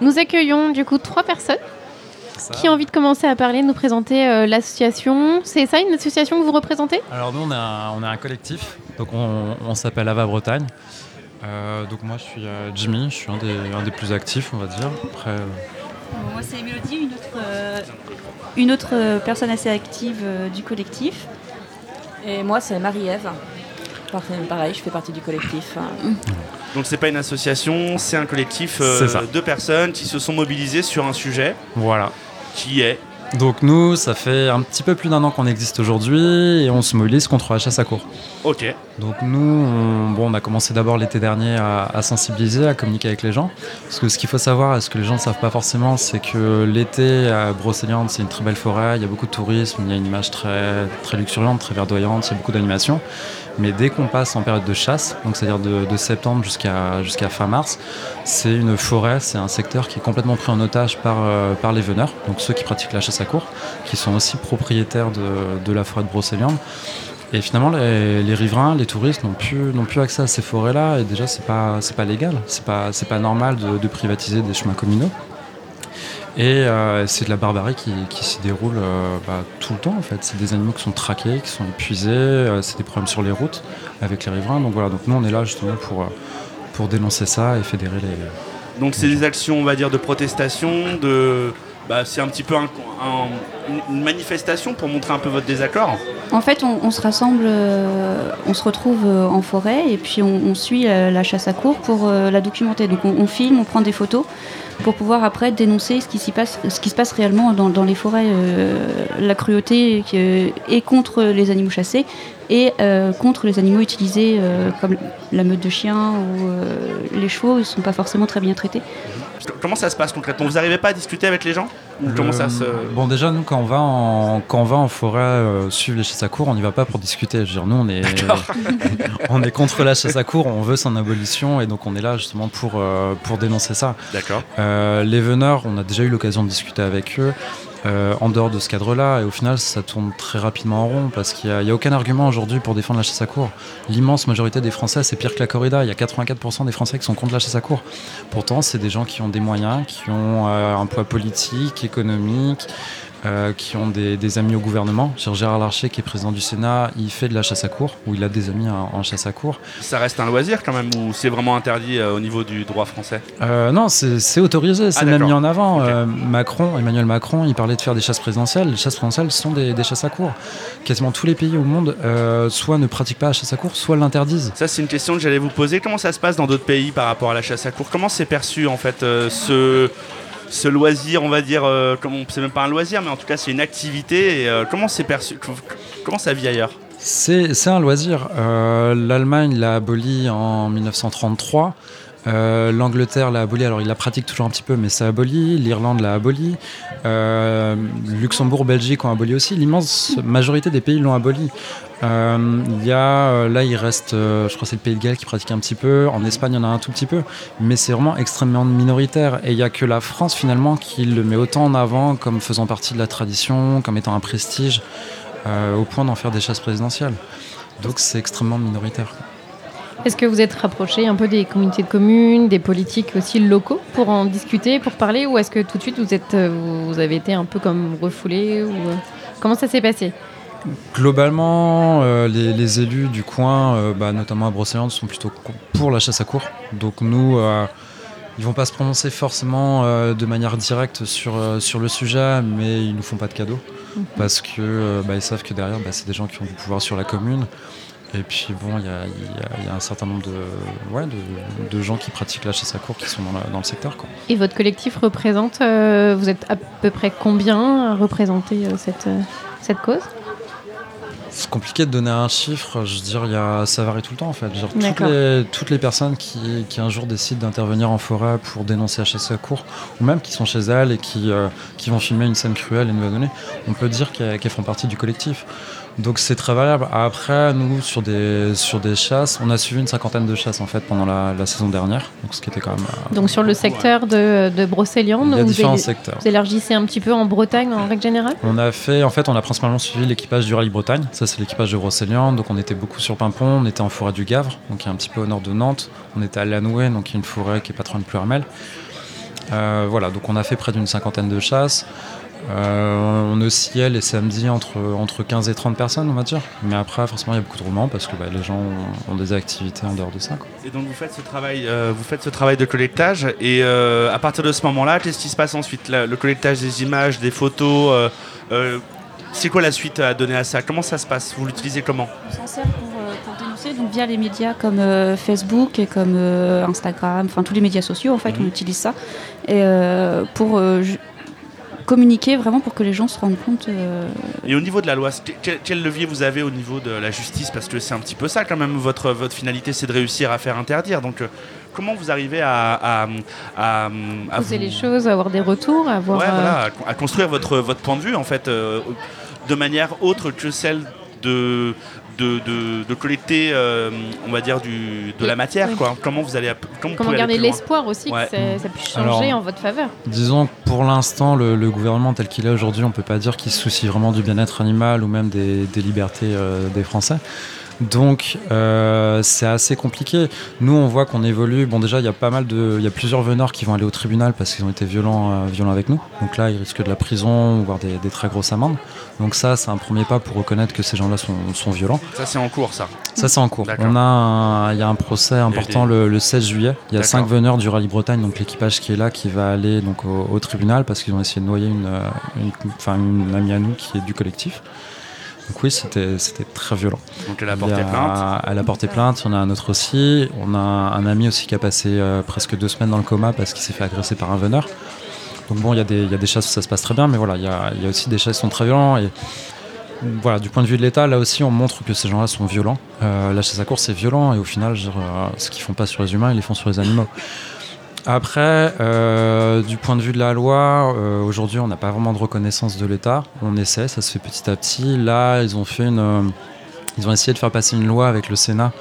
Nous accueillons du coup 3 personnes qui ont envie de commencer à parler, de nous présenter l'association. C'est ça, une association que vous représentez ? Alors nous, on a un collectif, donc on s'appelle Ava Bretagne. Donc moi, je suis Jimmy, je suis un des plus actifs, on va dire. Après, moi, c'est Mélodie, une autre personne assez active du collectif. Et moi, c'est Marie-Ève. Pareil, je fais partie du collectif. Donc c'est pas une association, c'est un collectif de personnes qui se sont mobilisées sur un sujet. Voilà. Qui est. Donc nous, ça fait un petit peu plus d'1 an qu'on existe aujourd'hui et on se mobilise contre la chasse à courre. Ok. Donc nous, on a commencé d'abord l'été dernier à sensibiliser, à communiquer avec les gens. Parce que ce qu'il faut savoir, ce que les gens ne savent pas forcément, c'est que l'été à Brocéliande, c'est une très belle forêt, il y a beaucoup de tourisme, il y a une image très, très luxuriante, très verdoyante, il y a beaucoup d'animation. Mais dès qu'on passe en période de chasse, donc c'est-à-dire de septembre jusqu'à fin mars, c'est une forêt, c'est un secteur qui est complètement pris en otage par les veneurs, donc ceux qui pratiquent la chasse à courre, qui sont aussi propriétaires de la forêt de Brocéliande. Et finalement, les riverains, les touristes n'ont plus accès à ces forêts-là, et déjà c'est pas légal, c'est pas normal de privatiser des chemins communaux. Et c'est de la barbarie qui s'y déroule tout le temps en fait. C'est des animaux qui sont traqués, qui sont épuisés, c'est des problèmes sur les routes avec les riverains. Donc voilà, donc nous on est là justement pour dénoncer ça et fédérer les... Donc c'est des actions on va dire de protestation, c'est un petit peu une manifestation pour montrer un peu votre désaccord. En fait on se rassemble, on se retrouve en forêt et puis on suit la chasse à courre pour la documenter. Donc on filme, on prend des photos pour pouvoir après dénoncer ce qui se passe réellement dans les forêts, la cruauté et contre les animaux chassés et contre les animaux utilisés comme la meute de chiens ou les chevaux, ils sont pas forcément très bien traités. Comment ça se passe concrètement ? Vous n'arrivez pas à discuter avec les gens ? Comment ça se... Bon déjà nous quand on va en forêt suivre les chasses à courre, on n'y va pas pour discuter. Je veux dire, nous on est contre la chasse à courre, on veut son abolition et donc on est là justement pour dénoncer ça. D'accord. Les veneurs, on a déjà eu l'occasion de discuter avec eux en dehors de ce cadre-là et au final ça tourne très rapidement en rond parce qu'il n'y a aucun argument aujourd'hui pour défendre la chasse à courre. L'immense majorité des Français, c'est pire que la corrida, il y a 84% des Français qui sont contre la chasse à courre. Pourtant c'est des gens qui ont des moyens, qui ont un poids politique, économique, qui ont des amis au gouvernement. Gérard Larcher, qui est président du Sénat, il fait de la chasse à courre, ou il a des amis en chasse à courre. Ça reste un loisir quand même, ou c'est vraiment interdit au niveau du droit français ? Non, c'est autorisé, c'est même mis en avant. Okay. Emmanuel Macron, il parlait de faire des chasses présidentielles. Les chasses présidentielles sont des chasses à courre. Quasiment tous les pays au monde soit ne pratiquent pas la chasse à courre, soit l'interdisent. Ça, c'est une question que j'allais vous poser. Comment ça se passe dans d'autres pays par rapport à la chasse à courre ? Comment c'est perçu en fait ce loisir, on va dire, c'est même pas un loisir, mais en tout cas c'est une activité. Et, comment c'est perçu ? Comment ça vit ailleurs ? C'est un loisir. L'Allemagne l'a aboli en 1933. L'Angleterre l'a aboli, alors il la pratique toujours un petit peu, mais ça abolit. L'Irlande l'a aboli. Luxembourg, Belgique ont aboli aussi. L'immense majorité des pays l'ont aboli. Il reste, je crois que c'est le Pays de Galles qui pratique un petit peu. En Espagne, il y en a un tout petit peu, mais c'est vraiment extrêmement minoritaire. Et il n'y a que la France finalement qui le met autant en avant comme faisant partie de la tradition, comme étant un prestige, au point d'en faire des chasses présidentielles. Donc c'est extrêmement minoritaire. Est-ce que vous êtes rapproché un peu des communautés de communes, des politiques aussi locaux pour en discuter, pour parler, ou est-ce que tout de suite vous avez été un peu comme refoulé ou... Comment ça s'est passé ? Globalement, les élus du coin, notamment à Brocéliande, sont plutôt pour la chasse à courre. Donc nous, ils vont pas se prononcer forcément de manière directe sur le sujet, mais ils nous font pas de cadeaux parce que ils savent que derrière, c'est des gens qui ont du pouvoir sur la commune. Et puis bon, il y a un certain nombre de gens qui pratiquent la chasse à courre qui sont dans le secteur, quoi. Et votre collectif représente, vous êtes à peu près combien à représenter cette cause ? C'est compliqué de donner un chiffre, je veux dire, ça varie tout le temps en fait. Genre, toutes les personnes qui un jour décident d'intervenir en forêt pour dénoncer la chasse à courre, ou même qui sont chez elles et qui vont filmer une scène cruelle et nous la donner, on peut dire qu'elles font partie du collectif. Donc c'est très variable. Après, nous, sur des chasses, on a suivi une 50aine de chasses en fait pendant la saison dernière, donc ce qui était quand même... Donc sur le secteur de Brocéliande, il y a différents secteurs. Vous élargissez un petit peu en Bretagne en règle générale ? On a principalement suivi l'équipage du Rallye Bretagne. Ça, c'est l'équipage de Brocéliande, donc on était beaucoup sur Pimpon, on était en forêt du Gavre, donc qui est un petit peu au nord de Nantes, on était à Lanoué, donc qui est une forêt qui est pas loin de Plouharnel. Voilà, donc on a fait près d'une cinquantaine de chasses. On oscille les samedis entre 15 et 30 personnes, on va dire. Mais après, forcément, il y a beaucoup de roulements parce que les gens ont des activités en dehors de ça, quoi. Et donc, vous faites ce travail de collectage. Et à partir de ce moment-là, qu'est-ce qui se passe ensuite? Le collectage des images, des photos, c'est quoi la suite à donner à ça? Comment ça se passe? Vous l'utilisez comment? On s'en sert pour dénoncer, donc via les médias comme Facebook et comme Instagram, enfin tous les médias sociaux, en fait, on utilise ça. Et pour... communiquer vraiment pour que les gens se rendent compte. Et au niveau de la loi, quel levier vous avez au niveau de la justice? Parce que c'est un petit peu ça quand même, votre finalité, c'est de réussir à faire interdire. Donc comment vous arrivez à poser les choses, à avoir des retours, à avoir... Ouais, voilà, à construire votre point de vue en fait, de manière autre que celle de collecter, on va dire, de la matière, oui. Quoi. Comment vous allez... Comment garder l'espoir aussi, ouais. Que ça puisse changer. Alors, en votre faveur. Disons que pour l'instant, le gouvernement tel qu'il est aujourd'hui, on ne peut pas dire qu'il se soucie vraiment du bien-être animal ou même des libertés des Français. Donc, c'est assez compliqué. Nous, on voit qu'on évolue. Bon, déjà, il y a plusieurs veneurs qui vont aller au tribunal parce qu'ils ont été violents avec nous. Donc là, ils risquent de la prison, voire des très grosses amendes. Donc ça, c'est un premier pas pour reconnaître que ces gens-là sont violents. Ça, c'est en cours, ça? Ça, c'est en cours. D'accord. Il y a un procès important le 16 juillet. Il y a 5 veneurs du Rallye Bretagne, donc l'équipage qui est là, qui va aller donc, au tribunal parce qu'ils ont essayé de noyer une amie à nous qui est du collectif. Donc oui, c'était très violent. Donc elle a porté plainte. Elle a porté plainte, il y en a un autre aussi. On a un ami aussi qui a passé presque 2 semaines dans le coma parce qu'il s'est fait agresser par un veneur. Donc bon, il y a des chasses où ça se passe très bien, mais voilà, il y a aussi des chasses qui sont très violentes. Et voilà, du point de vue de l'État, là aussi, on montre que ces gens-là sont violents. La chasse à course, c'est violent, et au final, ce qu'ils font pas sur les humains, ils les font sur les animaux. Après, du point de vue de la loi, aujourd'hui, on n'a pas vraiment de reconnaissance de l'État. On essaie, ça se fait petit à petit. Là, ils ont essayé de faire passer une loi avec le Sénat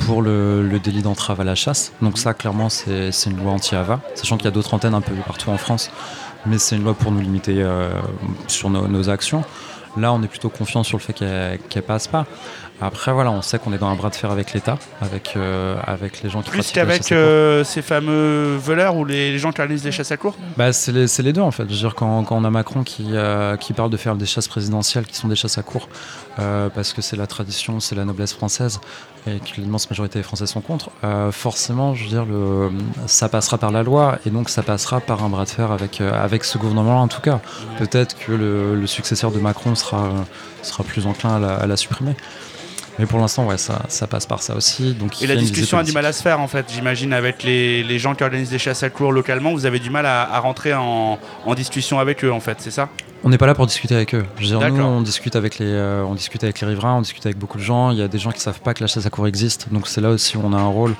pour le délit d'entrave à la chasse. Donc ça, clairement, c'est une loi anti-AVA, sachant qu'il y a d'autres antennes un peu partout en France. Mais c'est une loi pour nous limiter sur nos actions. Là, on est plutôt confiant sur le fait qu'elle passe pas. Après, voilà, on sait qu'on est dans un bras de fer avec l'État, avec les gens qui pratiquent la chasse à courre. Ces fameux voleurs ou les gens qui organisent les chasses à courre. Bah, c'est les deux, en fait. Je veux dire, quand on a Macron qui parle de faire des chasses présidentielles qui sont des chasses à courre, parce que c'est la tradition, c'est la noblesse française, et que l'immense majorité des Français sont contre, forcément, je veux dire, ça passera par la loi, et donc ça passera par un bras de fer avec ce gouvernement-là, en tout cas. Peut-être que le successeur de Macron sera plus enclin à la supprimer. Mais pour l'instant, ouais, ça passe par ça aussi. Donc, et la discussion a du mal à se faire, en fait, j'imagine, avec les gens qui organisent des chasses à courre localement. Vous avez du mal à rentrer en discussion avec eux, en fait, c'est ça? On n'est pas là pour discuter avec eux. Je veux dire, nous, on discute avec les riverains, on discute avec beaucoup de gens. Il y a des gens qui ne savent pas que la chasse à courre existe, donc c'est là aussi où on a un rôle.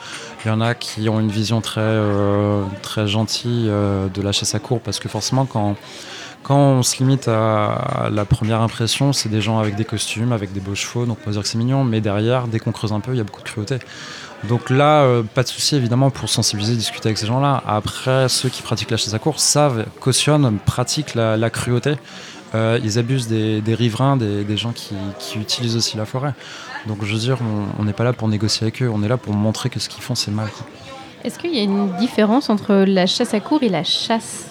Il y en a qui ont une vision très, très gentille de la chasse à courre, parce que forcément, quand on se limite à la première impression, c'est des gens avec des costumes, avec des beaux chevaux, donc on peut dire que c'est mignon, mais derrière, dès qu'on creuse un peu, il y a beaucoup de cruauté. Donc là, pas de souci évidemment pour sensibiliser, discuter avec ces gens-là. Après, ceux qui pratiquent la chasse à courre savent, cautionnent, pratiquent la cruauté. Ils abusent des riverains, des gens qui utilisent aussi la forêt. Donc je veux dire, on n'est pas là pour négocier avec eux, on est là pour montrer que ce qu'ils font, c'est mal. Est-ce qu'il y a une différence entre la chasse à courre et la chasse ?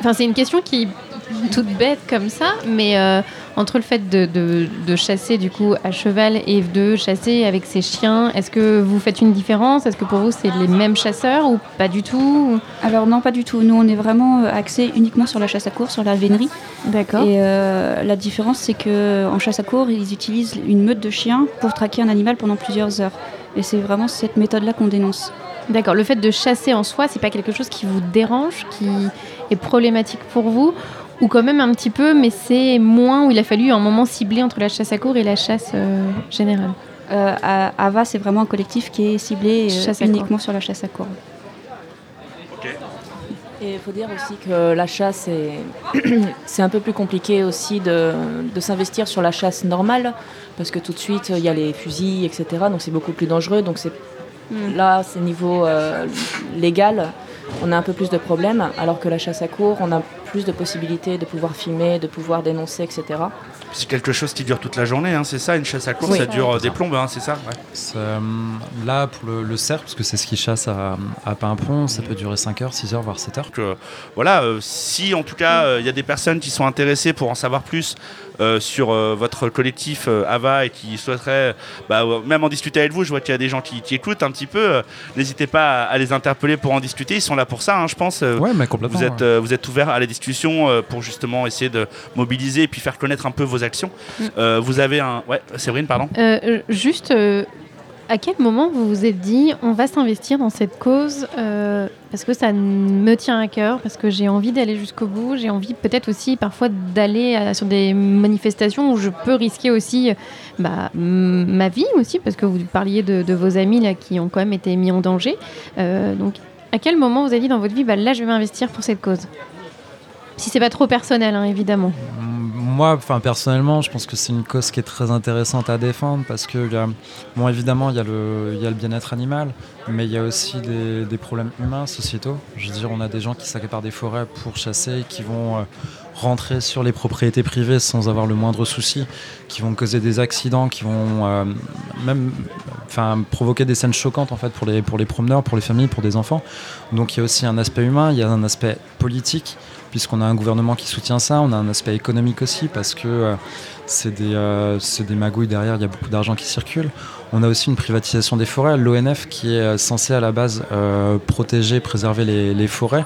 Enfin, c'est une question qui est toute bête comme ça, mais entre le fait de chasser du coup à cheval et de chasser avec ses chiens, est-ce que vous faites une différence? Est-ce que pour vous c'est les mêmes chasseurs ou pas du tout? Alors non, pas du tout. Nous on est vraiment axés uniquement sur la chasse à courre, sur la vénerie. D'accord. Et la différence c'est qu'en chasse à courre, ils utilisent une meute de chiens pour traquer un animal pendant plusieurs heures. Et c'est vraiment cette méthode-là qu'on dénonce. D'accord, le fait de chasser en soi, c'est pas quelque chose qui vous dérange, qui est problématique pour vous, ou quand même un petit peu, mais c'est moins où il a fallu un moment ciblé entre la chasse à courre et la chasse générale. AVA, c'est vraiment un collectif qui est ciblé uniquement sur la chasse à courre. Okay. Et il faut dire aussi que la chasse, c'est un peu plus compliqué aussi de s'investir sur la chasse normale, parce que tout de suite, il y a les fusils, etc., donc c'est beaucoup plus dangereux, donc c'est... Là, c'est niveau légal, on a un peu plus de problèmes, alors que la chasse à courre, on a plus de possibilités de pouvoir filmer, de pouvoir dénoncer, etc. C'est quelque chose qui dure toute la journée, hein, c'est ça, une chasse à course, oui, ça dure des plombes, hein, c'est ça, ouais. C'est, là, pour le cerf, parce que c'est ce qui chasse à Pimpon, ça peut durer 5 heures, 6 heures, voire 7 heures. Donc, voilà, si en tout cas, il y a des personnes qui sont intéressées pour en savoir plus sur votre collectif Ava et qui souhaiteraient même en discuter avec vous, je vois qu'il y a des gens qui écoutent un petit peu, n'hésitez pas à les interpeller pour en discuter, ils sont là pour ça, hein, je pense. Ouais, mais complètement, vous êtes ouverts à la discussion pour justement essayer de mobiliser et puis faire connaître un peu vos actions. Vous avez un... Ouais, Séverine, pardon. À quel moment vous vous êtes dit on va s'investir dans cette cause parce que ça me tient à cœur, parce que j'ai envie d'aller jusqu'au bout, j'ai envie peut-être aussi parfois d'aller sur des manifestations où je peux risquer aussi ma vie aussi, parce que vous parliez de vos amis là, qui ont quand même été mis en danger. Donc à quel moment vous avez dit dans votre vie là je vais m'investir pour cette cause, si c'est pas trop personnel, hein, évidemment. Moi, personnellement, je pense que c'est une cause qui est très intéressante à défendre parce que, évidemment, il y a le bien-être animal, mais il y a aussi des problèmes humains, sociétaux. Je veux dire, on a des gens qui s'accaparent des forêts pour chasser et qui vont rentrer sur les propriétés privées sans avoir le moindre souci, qui vont causer des accidents, qui vont provoquer des scènes choquantes en fait, pour les promeneurs, pour les familles, pour des enfants. Donc il y a aussi un aspect humain, il y a un aspect politique, puisqu'on a un gouvernement qui soutient ça, on a un aspect économique aussi, parce que c'est des magouilles derrière, il y a beaucoup d'argent qui circule. On a aussi une privatisation des forêts, l'ONF qui est censé à la base protéger, préserver les forêts,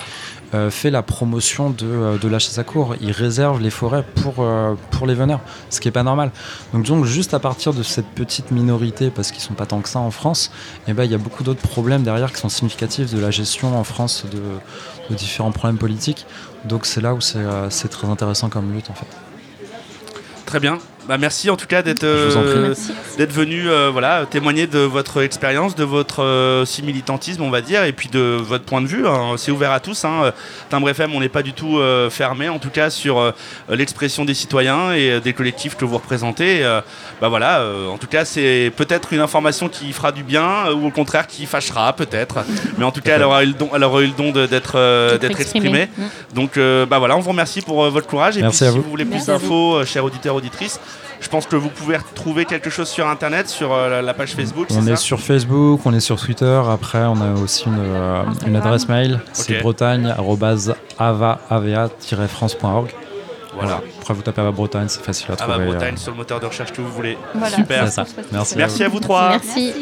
fait la promotion de la chasse à courre. Ils réservent les forêts pour les veneurs, ce qui n'est pas normal. Donc juste à partir de cette petite minorité, parce qu'ils ne sont pas tant que ça en France, il y a beaucoup d'autres problèmes derrière qui sont significatifs de la gestion en France de différents problèmes politiques. Donc c'est là où c'est très intéressant comme lutte en fait. Très bien. Merci en tout cas d'être venu témoigner de votre expérience, de votre militantisme, on va dire, et puis de votre point de vue. Hein. C'est ouvert à tous. Hein. Timbre FM, on n'est pas du tout fermé, en tout cas, sur l'expression des citoyens et des collectifs que vous représentez. En tout cas, c'est peut-être une information qui fera du bien ou au contraire qui fâchera, peut-être. Mais en tout cas, elle aura eu le don d'être exprimée. Donc, on vous remercie pour votre courage. Et merci puis, si vous voulez plus d'infos, chers auditeurs, auditrices, je pense que vous pouvez trouver quelque chose sur internet, sur la page Facebook. Sur Facebook, on est sur Twitter. Après, on a aussi une adresse mail, c'est bretagne@ava-france.org. Voilà. Après, vous tapez Ava Bretagne, c'est facile à trouver. Ava Bretagne sur le moteur de recherche que vous voulez. Voilà. Super. Ça. Merci à vous trois. Merci.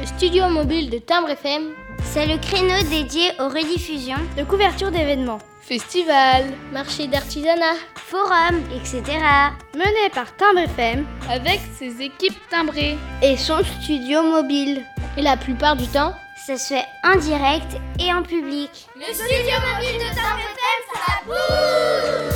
Le studio mobile de Timbre FM, c'est le créneau dédié aux rediffusions de couverture d'événements, festivals, marchés d'artisanat, forums, etc. Mené par Timbre FM avec ses équipes timbrées et son studio mobile. Et la plupart du temps, ça se fait en direct et en public. Le studio mobile de Timbre FM, ça bouge!